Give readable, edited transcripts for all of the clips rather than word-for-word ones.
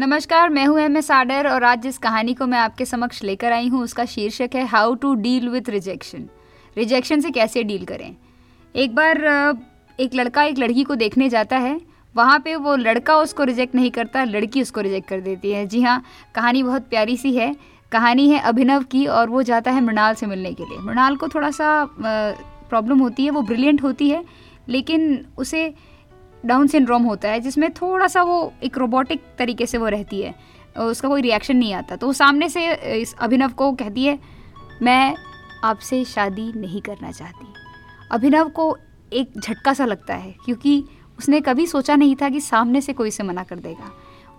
नमस्कार, मैं हूँ एमएस आदर और आज जिस कहानी को मैं आपके समक्ष लेकर आई हूँ उसका शीर्षक है how to deal with rejection. Rejection से कैसे डील करें। एक बार एक लड़का एक लड़की को देखने जाता है, वहाँ पे वो लड़का उसको रिजेक्ट नहीं करता, लड़की उसको रिजेक्ट कर देती है। जी हाँ, कहानी बहुत प्यारी सी है। कहानी है अभिनव की और वो जाता है मृणाल से मिलने के लिए। मृणाल को थोड़ा सा प्रॉब्लम होती है, वो ब्रिलियंट होती है लेकिन उसे डाउन सिंड्रोम होता है जिसमें थोड़ा सा वो एक रोबोटिक तरीके से वो रहती है, उसका कोई रिएक्शन नहीं आता। तो वो सामने से इस अभिनव को कहती है, मैं आपसे शादी नहीं करना चाहती। अभिनव को एक झटका सा लगता है क्योंकि उसने कभी सोचा नहीं था कि सामने से कोई इसे मना कर देगा।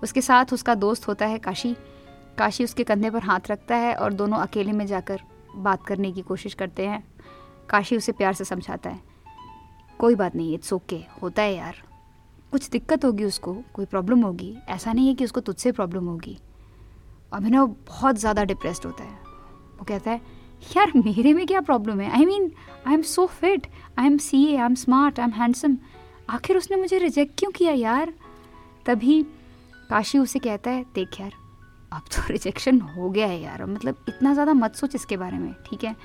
उसके साथ उसका दोस्त होता है काशी उसके कंधे पर हाथ रखता है और दोनों अकेले में जाकर बात करने की कोशिश करते हैं। काशी उसे प्यार से समझाता है, कोई बात नहीं, इट्स ओके, होता है यार, कुछ दिक्कत होगी, उसको कोई प्रॉब्लम होगी, ऐसा नहीं है कि उसको तुझसे प्रॉब्लम होगी। अभिनव बहुत ज़्यादा डिप्रेस्ड होता है। वो कहता है, यार मेरे में क्या प्रॉब्लम है, I mean I am so fit, I am CA, I am smart, I am handsome, आखिर उसने मुझे रिजेक्ट क्यों किया यार। तभी काशी उसे कहता है, देख यार, अब तो रिजेक्शन हो गया है यार, मतलब इतना ज़्यादा मत सोच इसके बारे में, ठीक है,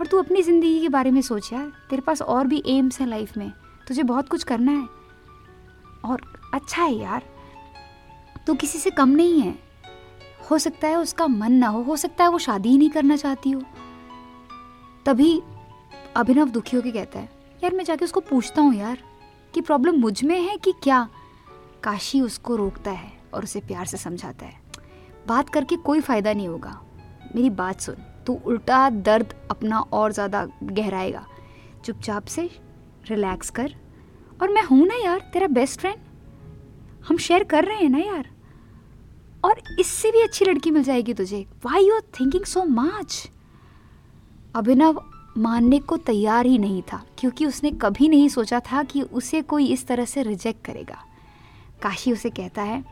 और तू अपनी ज़िंदगी के बारे में सोच यार, तेरे पास और भी एम्स हैं लाइफ में, तुझे बहुत कुछ करना है और अच्छा है यार, तू किसी से कम नहीं है। हो सकता है उसका मन ना हो सकता है वो शादी ही नहीं करना चाहती हो। तभी अभिनव दुखी होकर कहता है, यार मैं जाके उसको पूछता हूँ यार कि प्रॉब्लम मुझ में है कि क्या। काशी उसको रोकता है और उसे प्यार से समझाता है, बात करके कोई फ़ायदा नहीं होगा, मेरी बात सुन, तू उल्टा दर्द अपना और ज़्यादा गहराएगा, चुपचाप से रिलैक्स कर, और मैं हूँ ना यार तेरा बेस्ट फ्रेंड, हम शेयर कर रहे हैं ना यार, और इससे भी अच्छी लड़की मिल जाएगी तुझे, why you are thinking so much. Abhinav मानने को तैयार ही नहीं था क्योंकि उसने कभी नहीं सोचा था कि उसे कोई इस तरह से रिजेक्ट करेगा। काशी उसे कहता है,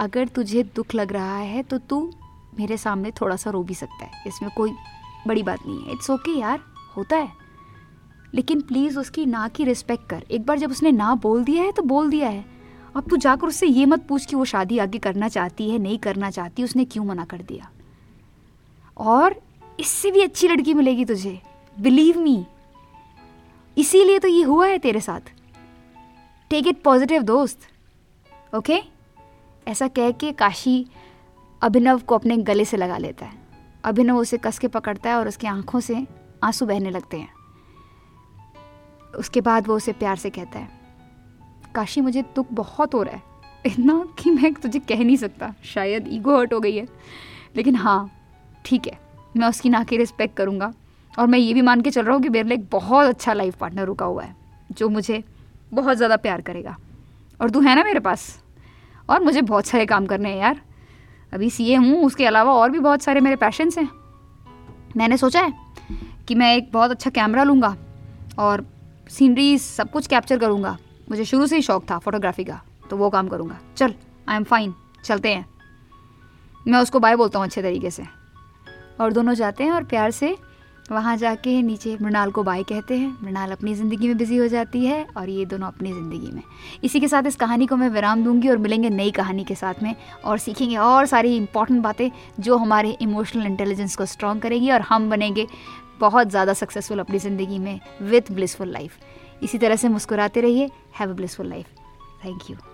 अगर तुझे दुख लग रहा है तो तू मेरे सामने थोड़ा सा रो भी सकता है, इसमें कोई बड़ी बात नहीं है, इट्स ओके यार, होता है, लेकिन प्लीज़ उसकी ना की रिस्पेक्ट कर। एक बार जब उसने ना बोल दिया है तो बोल दिया है, अब तू जाकर उससे ये मत पूछ कि वो शादी आगे करना चाहती है नहीं करना चाहती, उसने क्यों मना कर दिया, और इससे भी अच्छी लड़की मिलेगी तुझे, बिलीव मी, इसीलिए तो ये हुआ है तेरे साथ, टेक इट पॉजिटिव दोस्त, ओके। ऐसा कह के काशी अभिनव को अपने गले से लगा लेता है। अभिनव उसे कस के पकड़ता है और उसकी आंखों से आंसू बहने लगते हैं। उसके बाद वो उसे प्यार से कहता है, काशी मुझे दुख बहुत हो रहा है, इतना कि मैं तुझे कह नहीं सकता, शायद ईगो हर्ट हो गई है, लेकिन हाँ ठीक है, मैं उसकी ना की रिस्पेक्ट करूँगा और मैं ये भी मान के चल रहा हूँ कि मेरे लिए एक बहुत अच्छा लाइफ पार्टनर रुका हुआ है जो मुझे बहुत ज़्यादा प्यार करेगा, और तू है ना मेरे पास, और मुझे बहुत सारे काम करने हैं यार, अभी सीए हूँ, उसके अलावा और भी बहुत सारे मेरे पैशंस हैं, मैंने सोचा है कि मैं एक बहुत अच्छा कैमरा लूँगा और सीनरी सब कुछ कैप्चर करूँगा, मुझे शुरू से ही शौक था फोटोग्राफी का, तो वो काम करूँगा, चल आई एम फाइन, चलते हैं, मैं उसको बाय बोलता हूँ अच्छे तरीके से, और दोनों जाते हैं और प्यार से वहाँ जाके नीचे मृणाल को बाय कहते हैं। मृणाल अपनी ज़िंदगी में बिजी हो जाती है और ये दोनों अपनी ज़िंदगी में। इसी के साथ इस कहानी को मैं विराम दूंगी और मिलेंगे नई कहानी के साथ में, और सीखेंगे और सारी इंपॉर्टेंट बातें जो हमारे इमोशनल इंटेलिजेंस को स्ट्रॉन्ग करेगी और हम बनेंगे बहुत ज़्यादा सक्सेसफुल अपनी ज़िंदगी में विथ ब्लिसफुल लाइफ। इसी तरह से मुस्कुराते रहिए, have a blissful life, thank you.